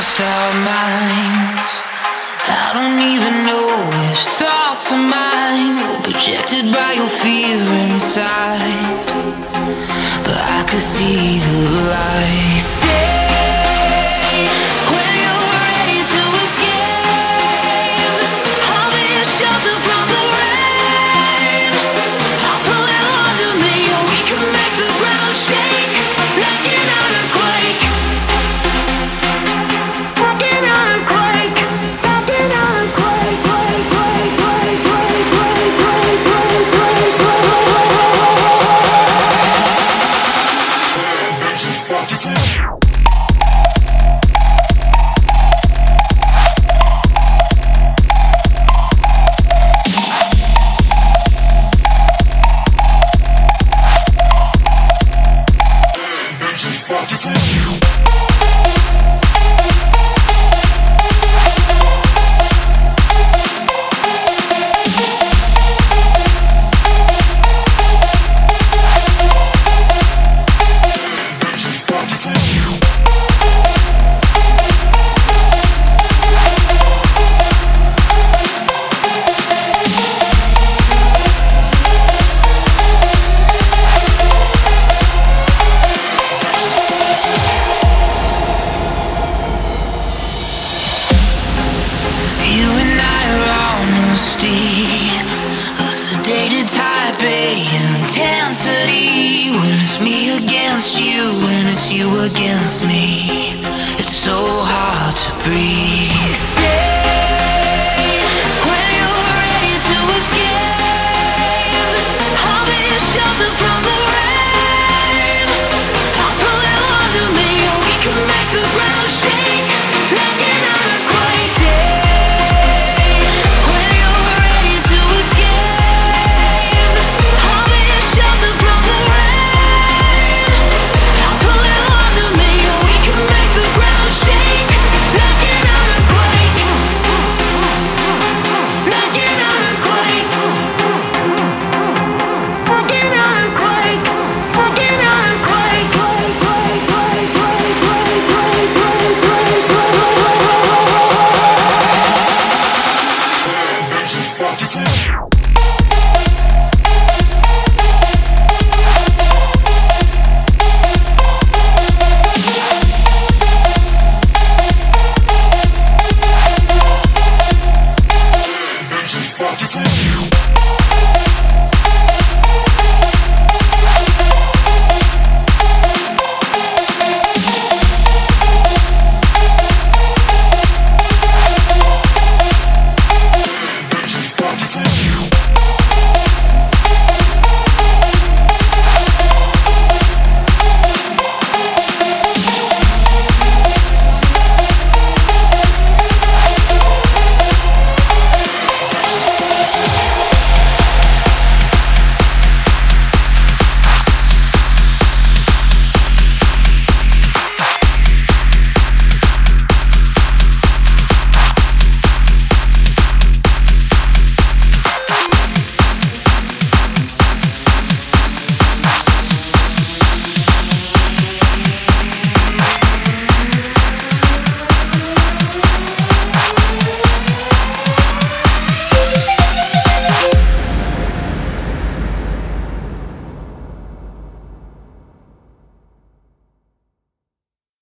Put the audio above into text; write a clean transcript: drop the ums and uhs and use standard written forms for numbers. lost our minds. I don't even know which thoughts of mine were projected by your fear inside, but I could see the light. Say when you're ready to escape, I'll be a shelter from the rain. I'll pull it under me, or we can make the ground shake like an earthquake. You against me, it's so hard to breathe.